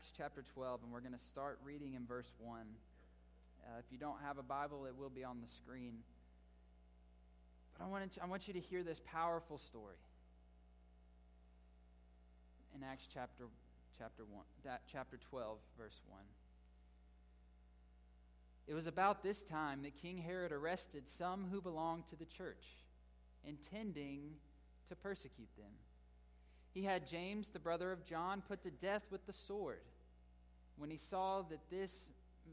Acts chapter 12, and we're going to start reading in verse 1. If you don't have a Bible, it will be on the screen. But I want you to hear this powerful story in Acts chapter 12, verse 1. It was about this time that King Herod arrested some who belonged to the church, intending to persecute them. He had James, the brother of John, put to death with the sword. When he saw that this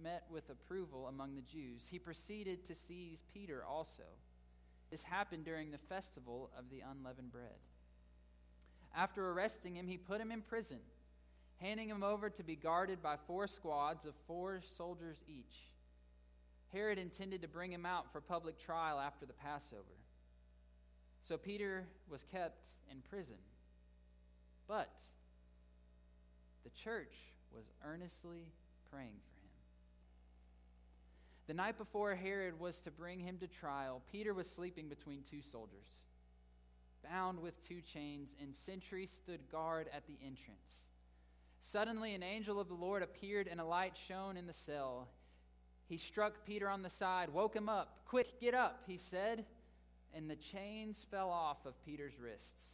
met with approval among the Jews, he proceeded to seize Peter also. This happened during the festival of the unleavened bread. After arresting him, he put him in prison, handing him over to be guarded by 4 squads of 4 soldiers each. Herod intended to bring him out for public trial after the Passover. So Peter was kept in prison. But the church was earnestly praying for him. The night before Herod was to bring him to trial, Peter was sleeping between 2 soldiers, bound with 2 chains, and sentries stood guard at the entrance. Suddenly an angel of the Lord appeared, and a light shone in the cell. He struck Peter on the side, woke him up. "Quick, get up," he said, and the chains fell off of Peter's wrists.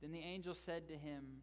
Then the angel said to him,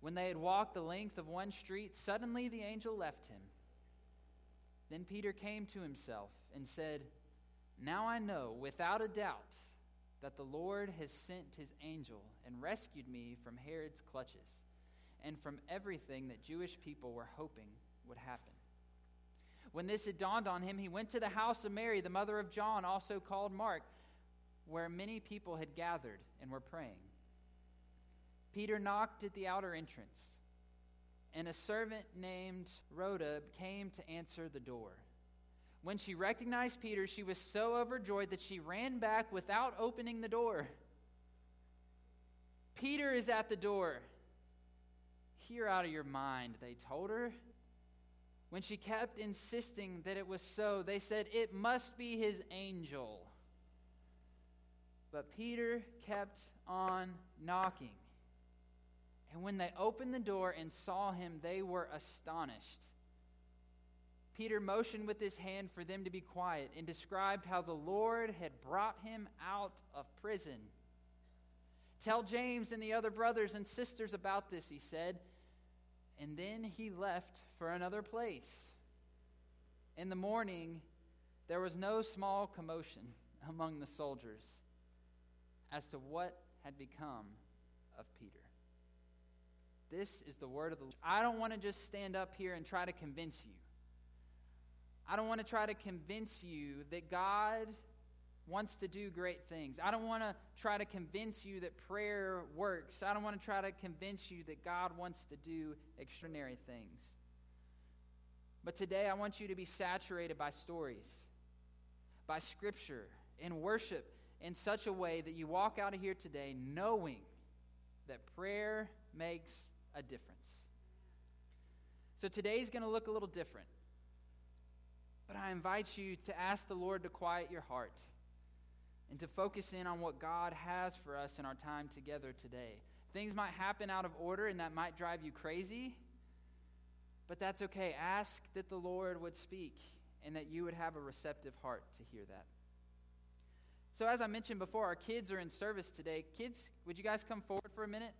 When they had walked the length of one street, suddenly the angel left him. Then Peter came to himself and said, "Now I know without a doubt that the Lord has sent his angel and rescued me from Herod's clutches and from everything that Jewish people were hoping would happen." When this had dawned on him, he went to the house of Mary, the mother of John, also called Mark, where many people had gathered and were praying. Peter knocked at the outer entrance, and a servant named Rhoda came to answer the door. When she recognized Peter, she was so overjoyed that she ran back without opening the door. "Peter is at the door." "You're out of your mind," they told her. When she kept insisting that it was so, they said, "It must be his angel." But Peter kept on knocking. And when they opened the door and saw him, they were astonished. Peter motioned with his hand for them to be quiet and described how the Lord had brought him out of prison. "Tell James and the other brothers and sisters about this," he said. And then he left for another place. In the morning, there was no small commotion among the soldiers as to what had become of Peter. This is the word of the Lord. I don't want to just stand up here and try to convince you. I don't want to try to convince you that God wants to do great things. I don't want to try to convince you that prayer works. I don't want to try to convince you that God wants to do extraordinary things. But today I want you to be saturated by stories, by scripture, and worship, in such a way that you walk out of here today knowing that prayer makes a difference. So today's going to look a little different. But I invite you to ask the Lord to quiet your heart and to focus in on what God has for us in our time together today. Things might happen out of order, and that might drive you crazy, but that's okay. Ask that the Lord would speak and that you would have a receptive heart to hear that. So as I mentioned before, our kids are in service today. Kids, would you guys come forward for a minute?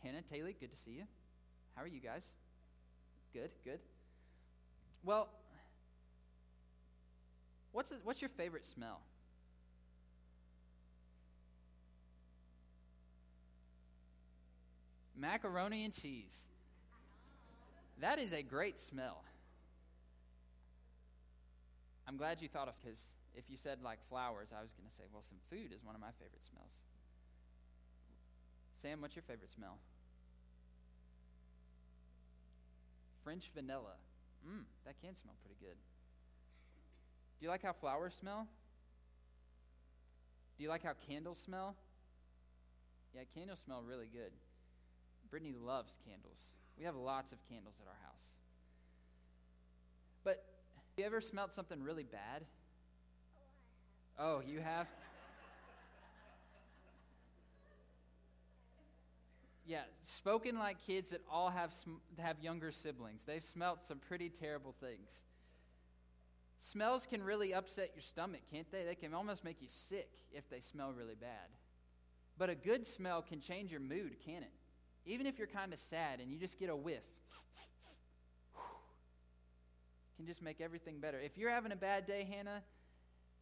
Hannah, Taylor, good to see you. How are you guys? Good, good. Well, what's your favorite smell? Macaroni and cheese. That is a great smell. I'm glad you thought of, because if you said like flowers, I was going to say, well, some food is one of my favorite smells. Sam, what's your favorite smell? French vanilla. That can smell pretty good. Do you like how flowers smell? Do you like how candles smell? Yeah, candles smell really good. Brittany loves candles. We have lots of candles at our house. But have you ever smelled something really bad? Oh, you have? Yeah, spoken like kids that all have younger siblings. They've smelt some pretty terrible things. Smells can really upset your stomach, can't they? They can almost make you sick if they smell really bad. But a good smell can change your mood, can't it? Even if you're kind of sad and you just get a whiff, can just make everything better. If you're having a bad day, Hannah,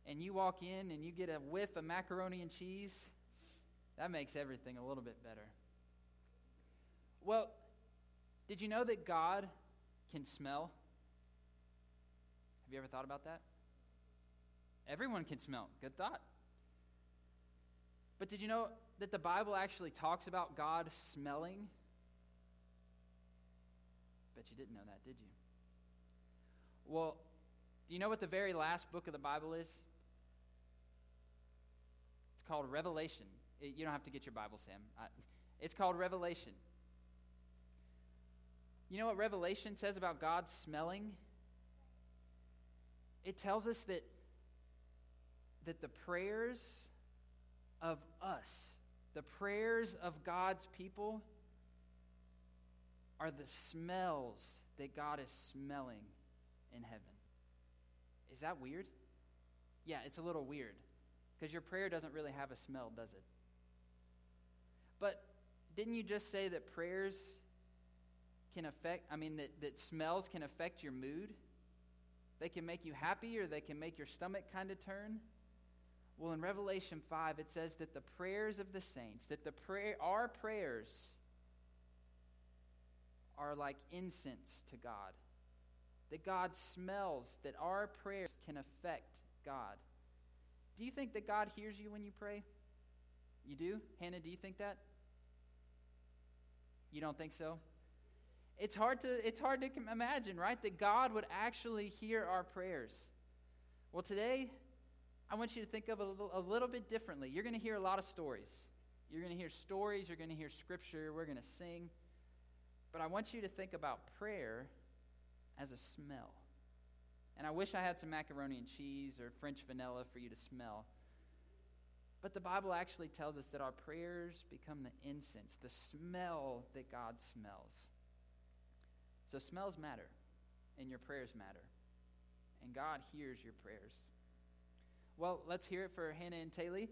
and you walk in and you get a whiff of macaroni and cheese, that makes everything a little bit better. Well, did you know that God can smell? Have you ever thought about that? Everyone can smell. Good thought. But did you know that the Bible actually talks about God smelling? Bet you didn't know that, did you? Well, do you know what the very last book of the Bible is? It's called Revelation. You don't have to get your Bible, Sam. It's called Revelation. You know what Revelation says about God smelling? It tells us that the prayers of us, the prayers of God's people, are the smells that God is smelling in heaven. Is that weird? Yeah, it's a little weird, because your prayer doesn't really have a smell, does it? But didn't you just say that prayers can affect, that smells can affect your mood? They can make you happy, or they can make your stomach kind of turn. Well, in Revelation 5, it says that the prayers of the saints, that our prayers are like incense to God. That God smells, that our prayers can affect God. Do you think that God hears you when you pray? You do? Hannah, do you think that? You don't think so? It's hard to imagine, right, that God would actually hear our prayers. Well, today, I want you to think of it a little bit differently. You're going to hear a lot of stories. You're going to hear stories. You're going to hear scripture. We're going to sing. But I want you to think about prayer as a smell. And I wish I had some macaroni and cheese or French vanilla for you to smell. But the Bible actually tells us that our prayers become the incense, the smell that God smells. So smells matter, and your prayers matter, and God hears your prayers. Well, let's hear it for Hannah and Taylee.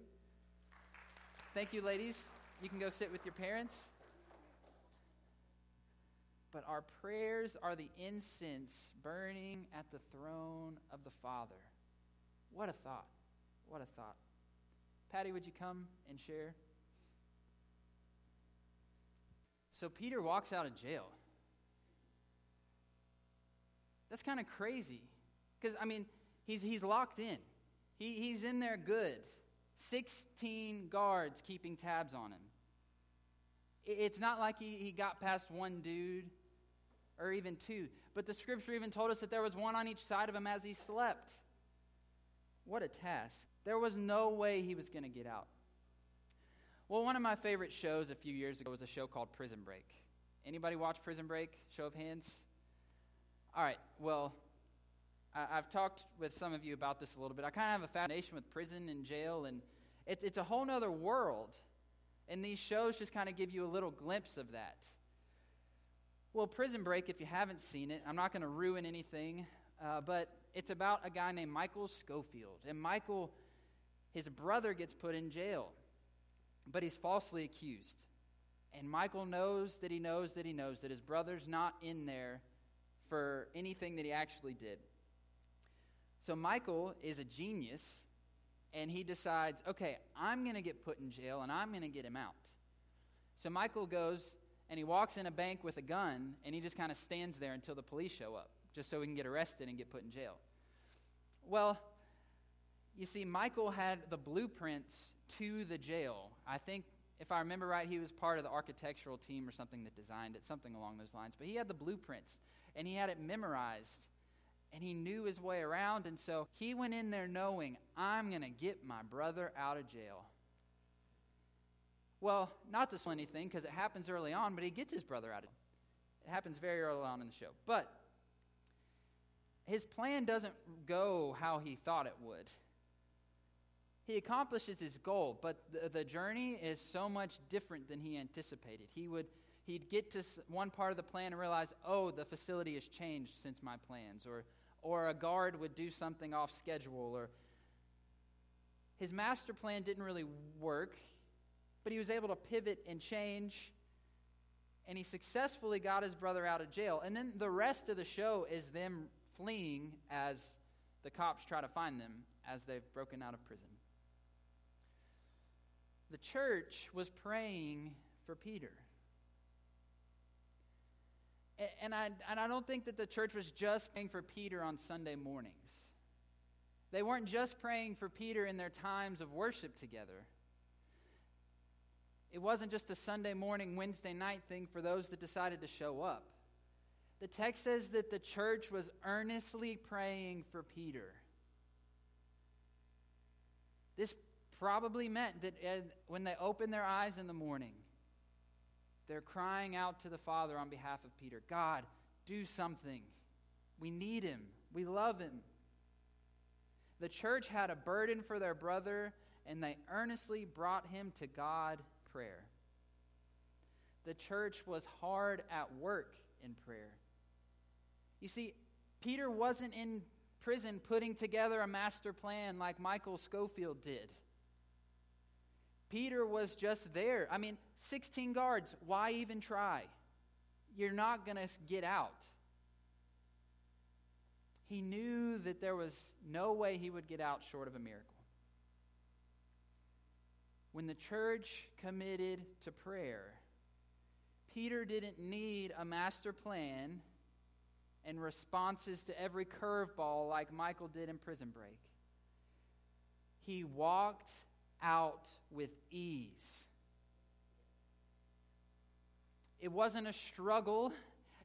Thank you, ladies. You can go sit with your parents. But our prayers are the incense burning at the throne of the Father. What a thought. What a thought. Patty, would you come and share? So Peter walks out of jail. That's kind of crazy, because, he's locked in. He's in there good. 16 guards keeping tabs on him. It's not like he got past one dude or even two, but the scripture even told us that there was one on each side of him as he slept. What a task. There was no way he was going to get out. Well, one of my favorite shows a few years ago was a show called Prison Break. Anybody watch Prison Break? Show of hands. All right, well, I've talked with some of you about this a little bit. I kind of have a fascination with prison and jail, and it's a whole other world, and these shows just kind of give you a little glimpse of that. Well, Prison Break, if you haven't seen it, I'm not going to ruin anything, but it's about a guy named Michael Scofield, and Michael, his brother, gets put in jail, but he's falsely accused, and Michael knows that he knows that he knows that his brother's not in there for anything that he actually did. So Michael is a genius, and he decides, okay, I'm going to get put in jail, and I'm going to get him out. So Michael goes, and he walks in a bank with a gun, and he just kind of stands there until the police show up, just so he can get arrested and get put in jail. Well, you see, Michael had the blueprints to the jail. I think if I remember right, he was part of the architectural team or something that designed it, something along those lines. But he had the blueprints, and he had it memorized, and he knew his way around. And so he went in there knowing, I'm going to get my brother out of jail. Well, not to spoil anything, because it happens early on, but he gets his brother out of jail. It happens very early on in the show. But his plan doesn't go how he thought it would. He accomplishes his goal, but the journey is so much different than he anticipated. He'd get to one part of the plan and realize, oh, the facility has changed since my plans, or a guard would do something off schedule, or his master plan didn't really work, but he was able to pivot and change, and he successfully got his brother out of jail. And then the rest of the show is them fleeing as the cops try to find them as they've broken out of prison. The church was praying for Peter. And I don't think that the church was just praying for Peter on Sunday mornings. They weren't just praying for Peter in their times of worship together. It wasn't just a Sunday morning, Wednesday night thing for those that decided to show up. The text says that the church was earnestly praying for Peter. This probably meant that when they opened their eyes in the morning, they're crying out to the Father on behalf of Peter, God, do something. We need him. We love him. The church had a burden for their brother, and they earnestly brought him to God prayer. The church was hard at work in prayer. You see, Peter wasn't in prison putting together a master plan like Michael Scofield did. Peter was just there. I mean, 16 guards, why even try? You're not going to get out. He knew that there was no way he would get out short of a miracle. When the church committed to prayer, Peter didn't need a master plan and responses to every curveball like Michael did in Prison Break. He walked out with ease. It wasn't a struggle.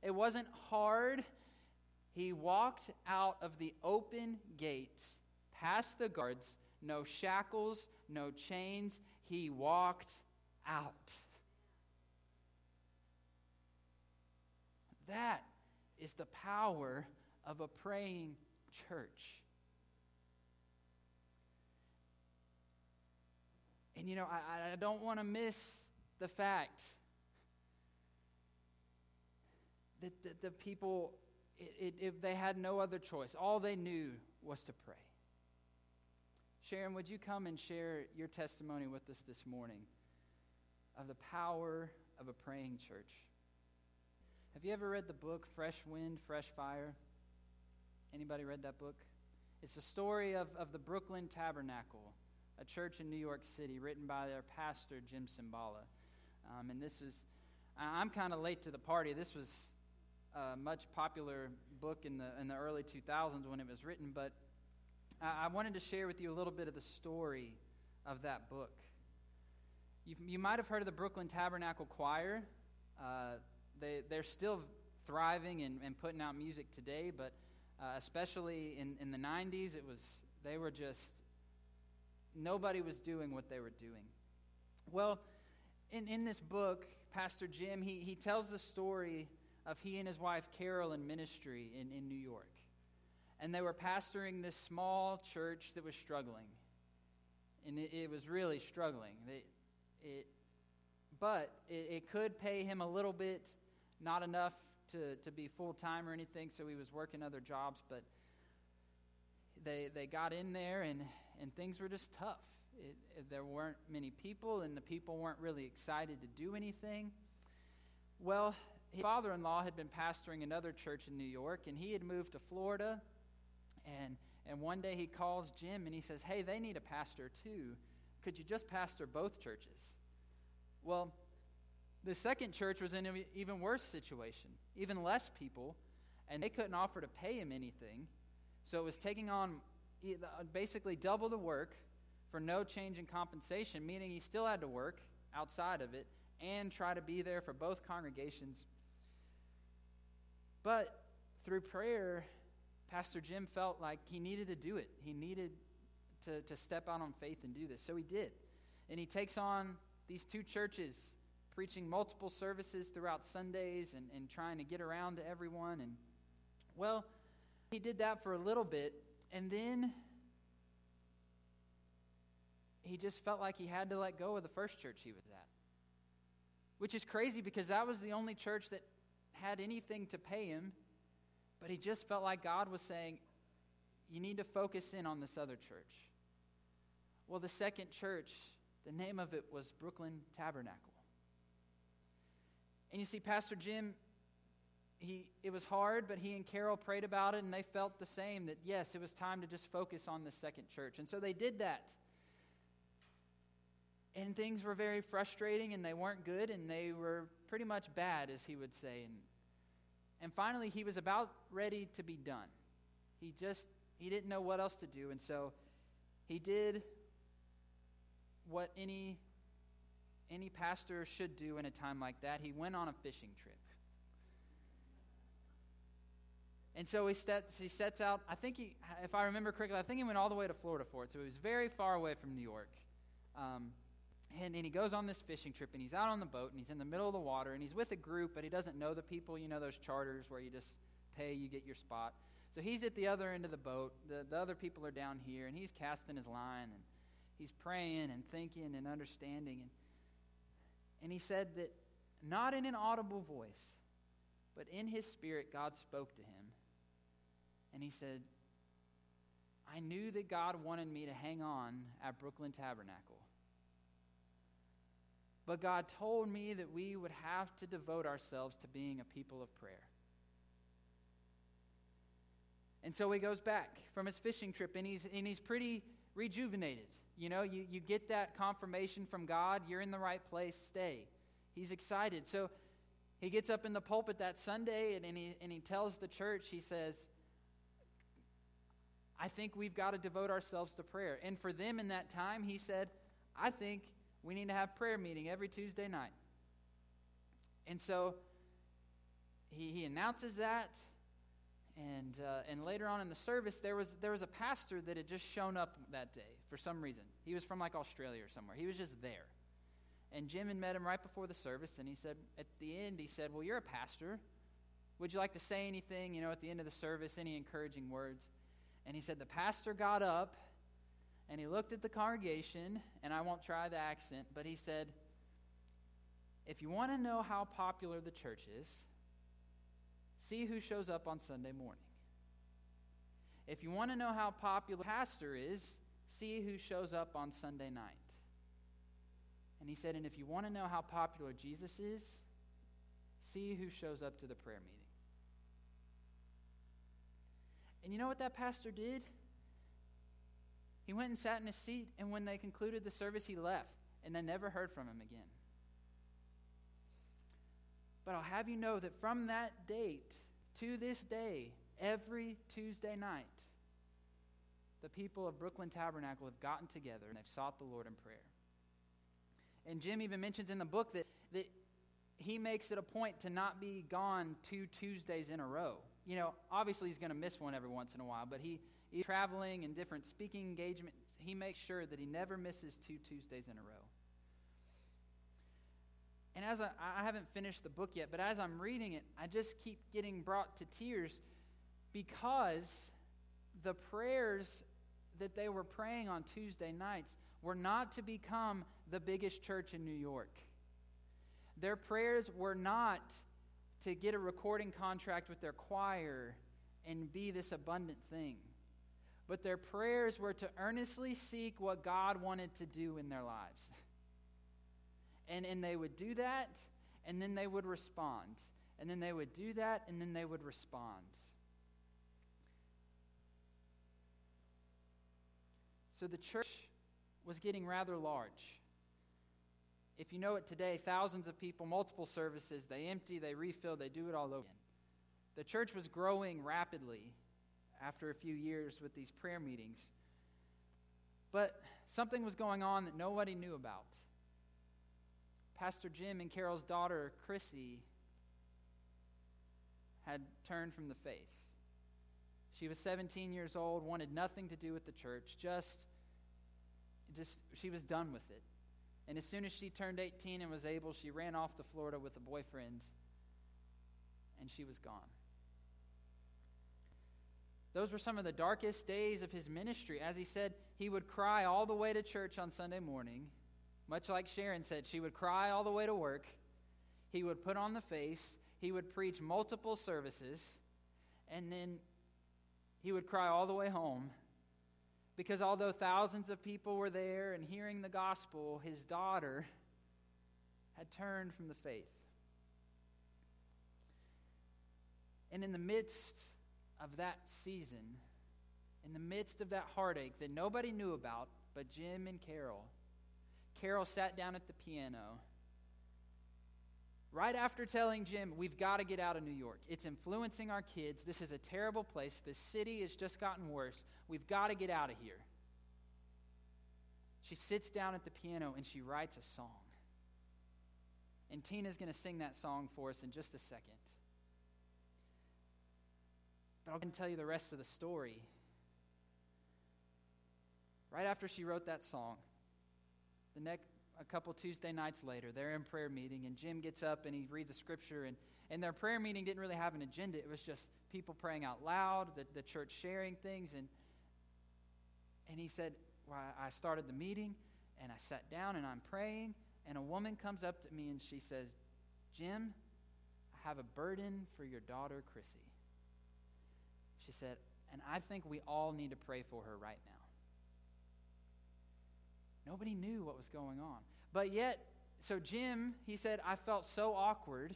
It wasn't hard. He walked out of the open gates, past the guards, no shackles, no chains. He walked out. That is the power of a praying church. And, you know, I don't want to miss the fact that the people, if they had no other choice, all they knew was to pray. Sharon, would you come and share your testimony with us this morning of the power of a praying church? Have you ever read the book Fresh Wind, Fresh Fire? Anybody read that book? It's the story of the Brooklyn Tabernacle, a church in New York City, written by their pastor, Jim Cymbala. And this is, I'm kind of late to the party. This was a much popular book in the early 2000s when it was written, but I wanted to share with you a little bit of the story of that book. You might have heard of the Brooklyn Tabernacle Choir. They're still thriving and putting out music today, but especially in the 90s, nobody was doing what they were doing. Well, in this book, Pastor Jim, he tells the story of he and his wife Carol in ministry in New York. And they were pastoring this small church that was struggling. And it was really struggling. But it could pay him a little bit, not enough to be full-time or anything, so he was working other jobs, but they got in there and things were just tough. There weren't many people, and the people weren't really excited to do anything. Well, his father-in-law had been pastoring another church in New York, and he had moved to Florida. And one day he calls Jim, and he says, hey, they need a pastor too. Could you just pastor both churches? Well, the second church was in an even worse situation, even less people, and they couldn't offer to pay him anything. So it was taking on basically double the work for no change in compensation, meaning he still had to work, outside of it and try to be there for both congregations. But through prayer, Pastor Jim felt like he needed to do it. He needed to step out on faith and do this. So he did. And he takes on these two churches, preaching multiple services throughout Sundays and trying to get around to everyone. And, well, he did that for a little bit, and then he just felt like he had to let go of the first church he was at, which is crazy because that was the only church that had anything to pay him, but he just felt like God was saying, you need to focus in on this other church. Well, the second church, the name of it was Brooklyn Tabernacle. And you see, Pastor Jim, it was hard, but he and Carol prayed about it, and they felt the same, that yes, it was time to just focus on the second church. And so they did that. And things were very frustrating, and they weren't good, and they were pretty much bad, as he would say. And finally, he was about ready to be done. He didn't know what else to do, and so he did what any pastor should do in a time like that. He went on a fishing trip. And so he sets out, I think if I remember correctly, I think he went all the way to Florida for it, so he was very far away from New York. And he goes on this fishing trip, and he's out on the boat, and he's in the middle of the water, and he's with a group, but he doesn't know the people. You know those charters where you just pay, you get your spot. So he's at the other end of the boat. The other people are down here, and he's casting his line, and he's praying and thinking and understanding. And he said that not in an audible voice, but in his spirit, God spoke to him. And he said, I knew that God wanted me to hang on at Brooklyn Tabernacle. But God told me that we would have to devote ourselves to being a people of prayer. And so he goes back from his fishing trip, and he's pretty rejuvenated. You know, you get that confirmation from God. You're in the right place. Stay. He's excited. So he gets up in the pulpit that Sunday, and he tells the church, he says, I think we've got to devote ourselves to prayer. And for them in that time, he said, I think we need to have prayer meeting every Tuesday night. And so he announces that. And later on in the service, there was a pastor that had just shown up that day for some reason. He was from like Australia or somewhere. He was just there. And Jim had met him right before the service, and he said, at the end, he said, well, you're a pastor. Would you like to say anything, you know, at the end of the service, any encouraging words? And he said the pastor got up, and he looked at the congregation, and I won't try the accent, but he said, if you want to know how popular the church is, see who shows up on Sunday morning. If you want to know how popular the pastor is, see who shows up on Sunday night. And he said, and if you want to know how popular Jesus is, see who shows up to the prayer meeting. And you know what that pastor did? He went and sat in his seat, and when they concluded the service, he left, and they never heard from him again. But I'll have you know that from that date to this day, every Tuesday night, the people of Brooklyn Tabernacle have gotten together and they've sought the Lord in prayer. And Jim even mentions in the book that he makes it a point to not be gone 2 Tuesdays in a row. You know, obviously he's going to miss one every once in a while, but he's traveling and different speaking engagements. He makes sure that he never misses 2 Tuesdays in a row. And as I haven't finished the book yet, but as I'm reading it, I just keep getting brought to tears because the prayers that they were praying on Tuesday nights were not to become the biggest church in New York. Their prayers were not to get a recording contract with their choir and be this abundant thing. But their prayers were to earnestly seek what God wanted to do in their lives. And they would do that, and then they would respond. And then they would do that, and then they would respond. So the church was getting rather large. If you know it today, thousands of people, multiple services, they empty, they refill, they do it all over again. The church was growing rapidly after a few years with these prayer meetings. But something was going on that nobody knew about. Pastor Jim and Carol's daughter, Chrissy, had turned from the faith. She was 17 years old, wanted nothing to do with the church, just she was done with it. And as soon as she turned 18 and was able, she ran off to Florida with a boyfriend, and she was gone. Those were some of the darkest days of his ministry. As he said, he would cry all the way to church on Sunday morning, much like Sharon said, she would cry all the way to work. He would put on the face. He would preach multiple services, and then he would cry all the way home, because although thousands of people were there and hearing the gospel, his daughter had turned from the faith. And in the midst of that season, in the midst of that heartache that nobody knew about but Jim and Carol, Carol sat down at the piano right after telling Jim, we've got to get out of New York. It's influencing our kids. This is a terrible place. This city has just gotten worse. We've got to get out of here. She sits down at the piano and she writes a song. And Tina's going to sing that song for us in just a second. But I'm going to tell you the rest of the story. Right after she wrote that song, a couple Tuesday nights later, they're in prayer meeting, and Jim gets up and he reads a scripture, and their prayer meeting didn't really have an agenda. It was just people praying out loud, the church sharing things, and he said, well, I started the meeting, and I sat down, and I'm praying, and a woman comes up to me, and she says, Jim, I have a burden for your daughter, Chrissy. She said, and I think we all need to pray for her right now. Nobody knew what was going on. But yet, so Jim, he said, I felt so awkward.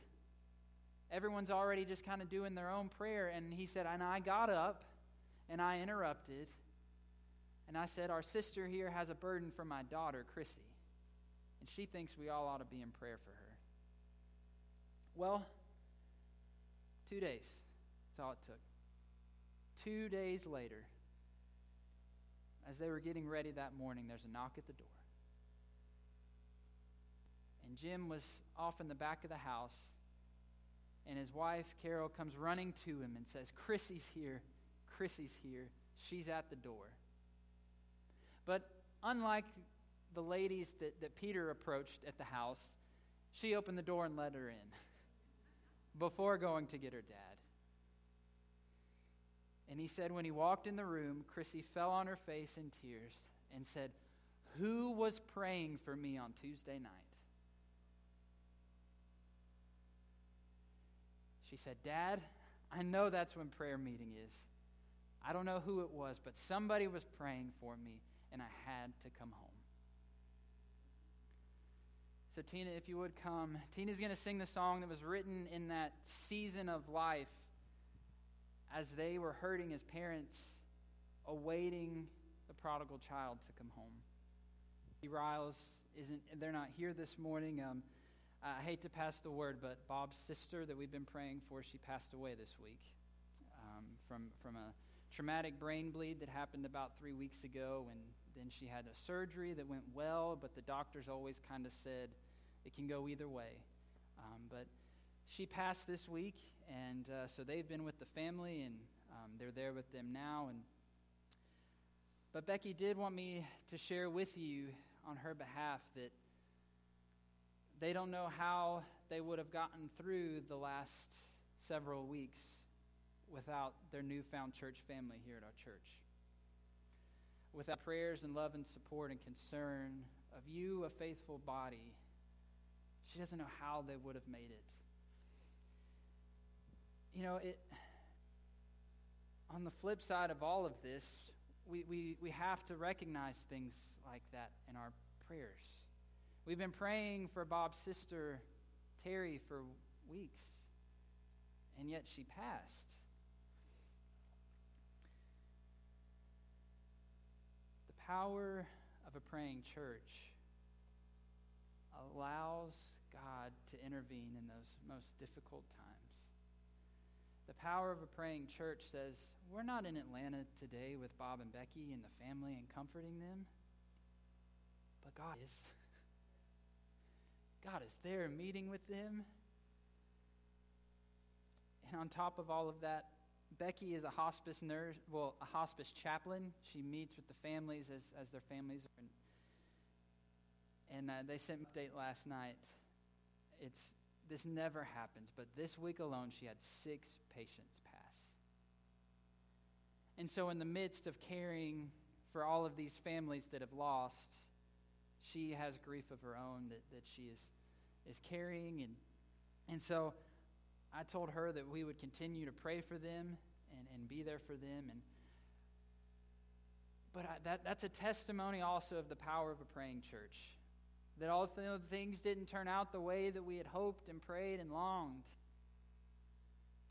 Everyone's already just kind of doing their own prayer. And he said, and I got up, and I interrupted, and I said, our sister here has a burden for my daughter, Chrissy, and she thinks we all ought to be in prayer for her. Well, 2 days. That's all it took. 2 days later, as they were getting ready that morning, there's a knock at the door. And Jim was off in the back of the house, and his wife, Carol, comes running to him and says, Chrissy's here, Chrissy's here, she's at the door. But unlike the ladies that Peter approached at the house, she opened the door and let her in before going to get her dad. And he said when he walked in the room, Chrissy fell on her face in tears and said, who was praying for me on Tuesday night? She said, Dad, I know that's when prayer meeting is. I don't know who it was, but somebody was praying for me, and I had to come home. So Tina, if you would come. Tina's going to sing the song that was written in that season of life as they were hurting as parents, awaiting the prodigal child to come home. Riles they're not here this morning. I hate to pass the word, but Bob's sister that we've been praying for, she passed away this week from a traumatic brain bleed that happened about 3 weeks ago, and then she had a surgery that went well, but the doctors always kind of said it can go either way. But she passed this week, and so they've been with the family, and they're there with them now. But Becky did want me to share with you on her behalf that they don't know how they would have gotten through the last several weeks without their newfound church family here at our church. Without prayers and love and support and concern of you, a faithful body, she doesn't know how they would have made it. You know, on the flip side of all of this, we have to recognize things like that in our prayers. We've been praying for Bob's sister, Terry, for weeks, and yet she passed. The power of a praying church allows God to intervene in those most difficult times. The power of a praying church says, we're not in Atlanta today with Bob and Becky and the family and comforting them, but God is. God God is there meeting with them. And on top of all of that, Becky is a hospice nurse, well, a hospice chaplain. She meets with the families as their families are in. And they sent me an update last night. This never happens, but this week alone she had 6 patients pass. And so in the midst of caring for all of these families that have lost, she has grief of her own that she is carrying. And so I told her that we would continue to pray for them and be there for them. But that's a testimony also of the power of a praying church. That all the things didn't turn out the way that we had hoped and prayed and longed.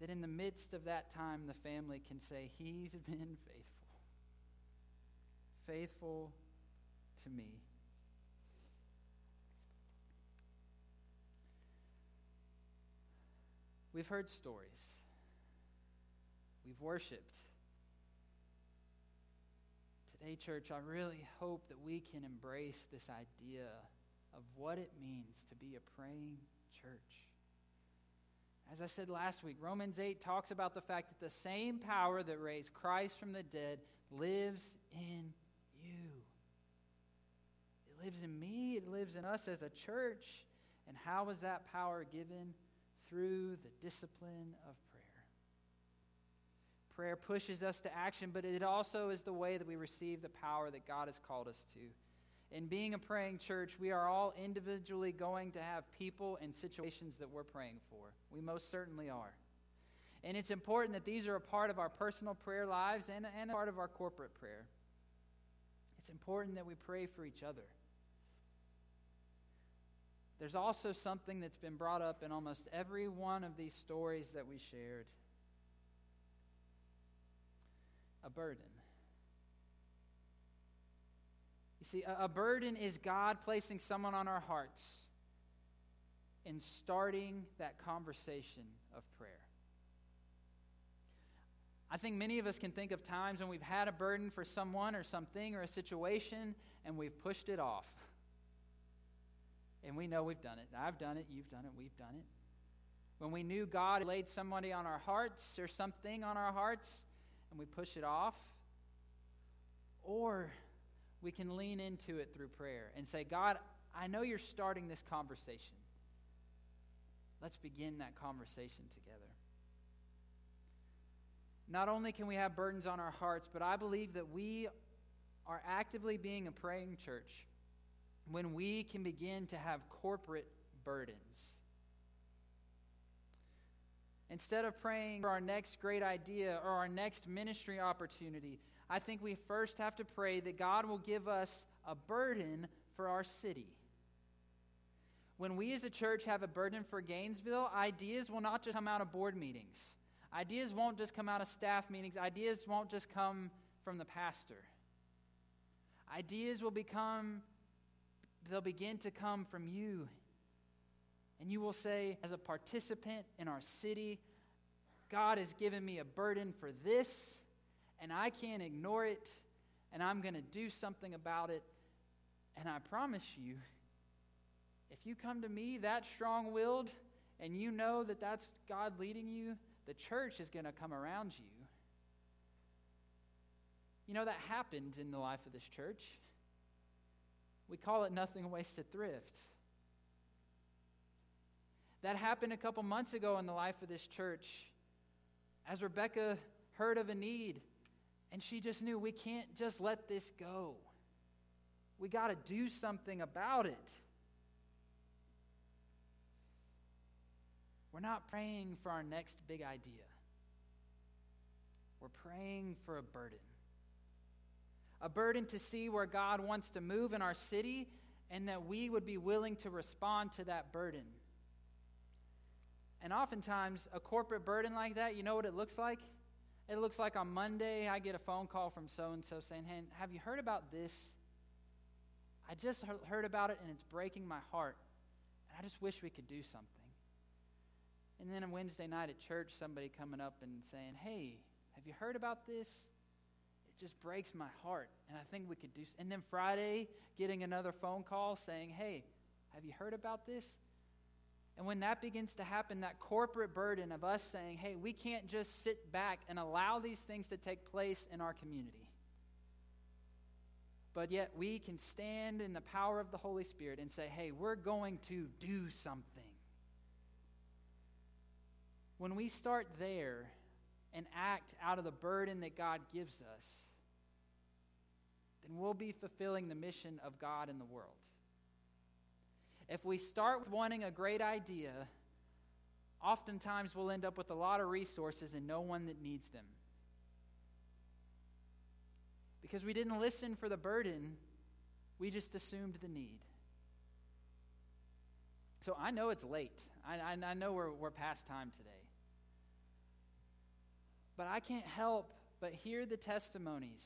That in the midst of that time, the family can say, "He's been faithful. Faithful to me." We've heard stories. We've worshiped. Today, church, I really hope that we can embrace this idea of what it means to be a praying church. As I said last week, Romans 8 talks about the fact that the same power that raised Christ from the dead lives in you. It lives in me. It lives in us as a church. And how was that power given? Through the discipline of prayer. Prayer pushes us to action, but it also is the way that we receive the power that God has called us to. In being a praying church, we are all individually going to have people and situations that we're praying for. We most certainly are. And it's important that these are a part of our personal prayer lives and a part of our corporate prayer. It's important that we pray for each other. There's also something that's been brought up in almost every one of these stories that we shared. A burden. You see, a burden is God placing someone on our hearts and starting that conversation of prayer. I think many of us can think of times when we've had a burden for someone or something or a situation and we've pushed it off. And we know we've done it. I've done it. You've done it. We've done it. When we knew God laid somebody on our hearts or something on our hearts, and we push it off. Or we can lean into it through prayer and say, "God, I know you're starting this conversation. Let's begin that conversation together." Not only can we have burdens on our hearts, but I believe that we are actively being a praying church when we can begin to have corporate burdens. Instead of praying for our next great idea or our next ministry opportunity, I think we first have to pray that God will give us a burden for our city. When we as a church have a burden for Gainesville, ideas will not just come out of board meetings. Ideas won't just come out of staff meetings. Ideas won't just come from the pastor. Ideas will become... they'll begin to come from you. And you will say, as a participant in our city, "God has given me a burden for this, and I can't ignore it, and I'm going to do something about it." And I promise you, if you come to me that strong-willed, and you know that that's God leading you, the church is going to come around you. You know, that happened in the life of this church. We call it Nothing Wasted Thrift. That happened a couple months ago in the life of this church as Rebecca heard of a need, and she just knew, we can't just let this go. We got to do something about it. We're not praying for our next big idea. We're praying for a burden. A burden to see where God wants to move in our city and that we would be willing to respond to that burden. And oftentimes, a corporate burden like that, you know what it looks like? It looks like on Monday, I get a phone call from so-and-so saying, "Hey, have you heard about this? I just heard about it and it's breaking my heart. And I just wish we could do something." And then on Wednesday night at church, somebody coming up and saying, "Hey, have you heard about this? Just breaks my heart, and I think we could do..." And then Friday, getting another phone call saying, "Hey, have you heard about this? And when that begins to happen, that corporate burden of us saying, hey, we can't just sit back and allow these things to take place in our community. But yet we can stand in the power of the Holy Spirit and say, hey, we're going to do something. When we start there and act out of the burden that God gives us, then we'll be fulfilling the mission of God in the world. If we start with wanting a great idea, oftentimes we'll end up with a lot of resources and no one that needs them. Because we didn't listen for the burden, we just assumed the need. So I know it's late. I know we're past time today. But I can't help but hear the testimonies.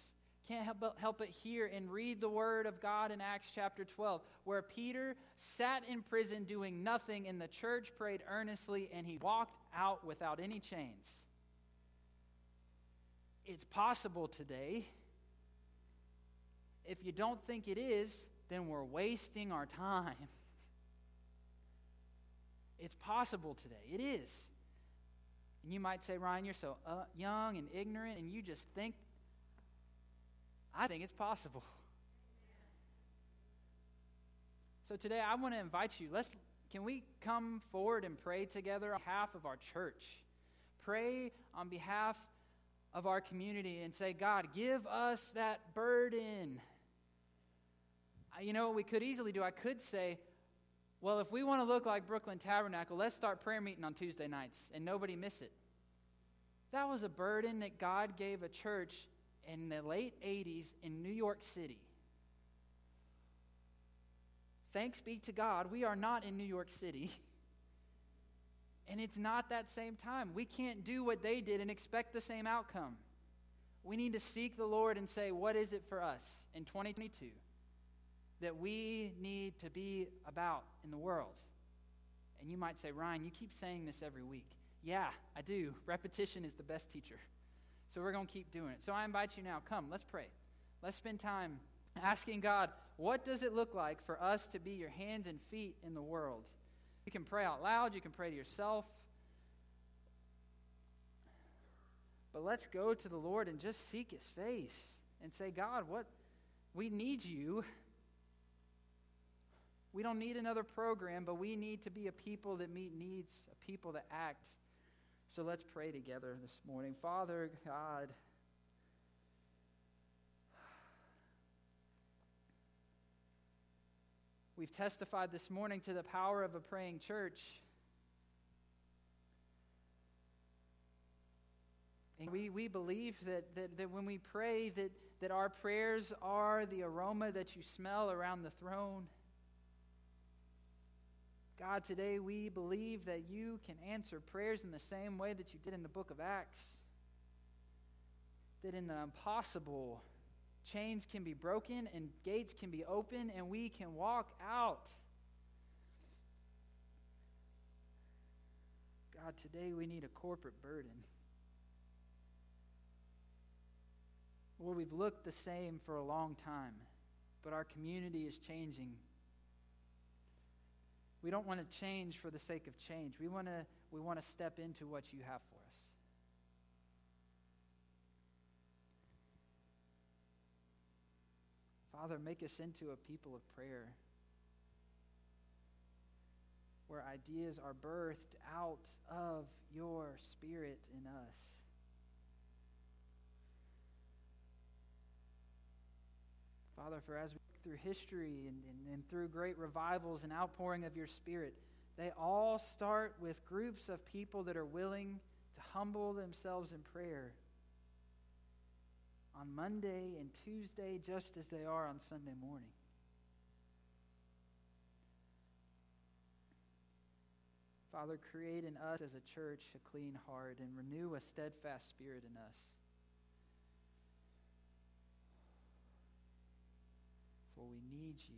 Can't help but hear and read the word of God in Acts chapter 12, where Peter sat in prison doing nothing, and the church prayed earnestly, and he walked out without any chains. It's possible today. If you don't think it is, then we're wasting our time. It's possible today. It is. And you might say, Ryan, you're so young and ignorant, and you just think. I think it's possible. So today I want to invite you. Can we come forward and pray together on behalf of our church? Pray on behalf of our community and say, God, give us that burden. You know what we could easily do? I could say, well, if we want to look like Brooklyn Tabernacle, let's start prayer meeting on Tuesday nights and nobody miss it. That was a burden that God gave a church in the late 80s in New York City. Thanks be to God, we are not in New York City. And it's not that same time. We can't do what they did and expect the same outcome. We need to seek the Lord and say, what is it for us in 2022 that we need to be about in the world? And you might say, Ryan, you keep saying this every week. Yeah, I do. Repetition is the best teacher. So we're going to keep doing it. So I invite you now, come, let's pray. Let's spend time asking God, what does it look like for us to be your hands and feet in the world? You can pray out loud. You can pray to yourself. But let's go to the Lord and just seek his face and say, God, what? We need you. We don't need another program, but we need to be a people that meet needs, a people that act. So let's pray together this morning. Father God, we've testified this morning to the power of a praying church. And we believe that when we pray, that our prayers are the aroma that you smell around the throne. God, today we believe that you can answer prayers in the same way that you did in the book of Acts. That in the impossible, chains can be broken and gates can be opened and we can walk out. God, today we need a corporate burden. Lord, we've looked the same for a long time, but our community is changing. We don't want to change for the sake of change. We want to step into what you have for us. Father, make us into a people of prayer where ideas are birthed out of your Spirit in us. Father, for as we through history and through great revivals and outpouring of your Spirit, they all start with groups of people that are willing to humble themselves in prayer on Monday and Tuesday, just as they are on Sunday morning. Father, create in us as a church a clean heart and renew a steadfast spirit in us. We need you.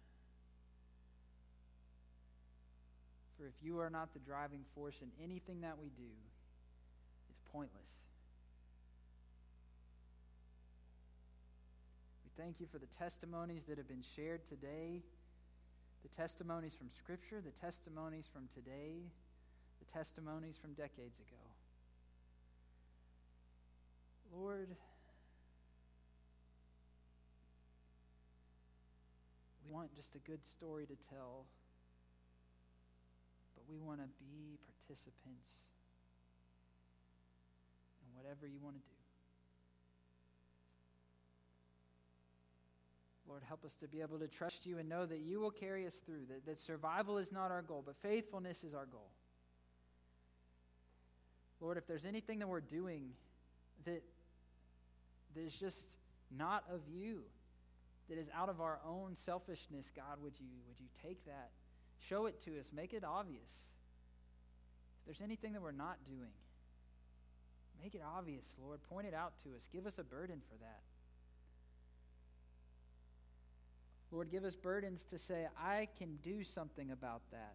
For if you are not the driving force in anything that we do, it's pointless. We thank you for the testimonies that have been shared today, the testimonies from Scripture, the testimonies from today. the testimonies from decades ago. Lord, we want just a good story to tell, but we want to be participants in whatever you want to do. Lord, help us to be able to trust you and know that you will carry us through, that survival is not our goal, but faithfulness is our goal. Lord, if there's anything that we're doing that is just not of you, that is out of our own selfishness, God, would you take that, show it to us, make it obvious. If there's anything that we're not doing, make it obvious, Lord. Point it out to us. Give us a burden for that. Lord, give us burdens to say, I can do something about that,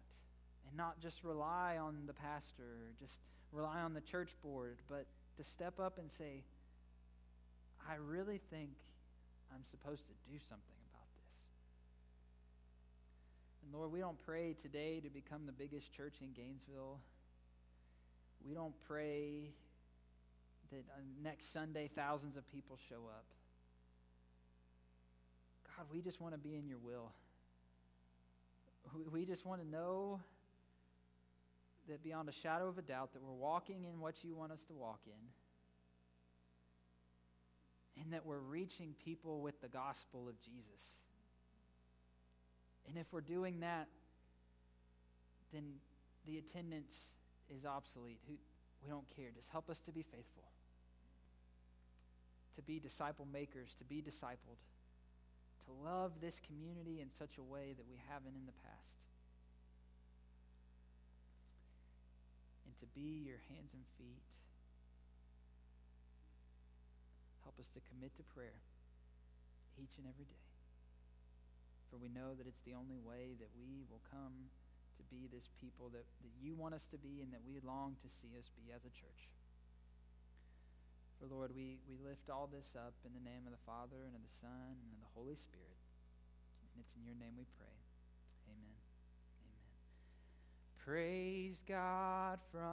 and not just rely on the pastor, or just rely on the church board, but to step up and say, I really think I'm supposed to do something about this. And Lord, we don't pray today to become the biggest church in Gainesville. We don't pray that next Sunday thousands of people show up. God, we just want to be in your will. We just want to know that beyond a shadow of a doubt that we're walking in what you want us to walk in, and that we're reaching people with the gospel of Jesus. And if we're doing that, then the attendance is obsolete. We don't care. Just help us to be faithful, to be disciple makers, to be discipled, to love this community in such a way that we haven't in the past, and to be your hands and feet. Help us to commit to prayer each and every day, for we know that it's the only way that we will come to be this people that you want us to be, and that we long to see us be as a church. For Lord, we lift all this up in the name of the Father, and of the Son, and of the Holy Spirit. And it's in your name we pray. Amen. Amen. Praise God from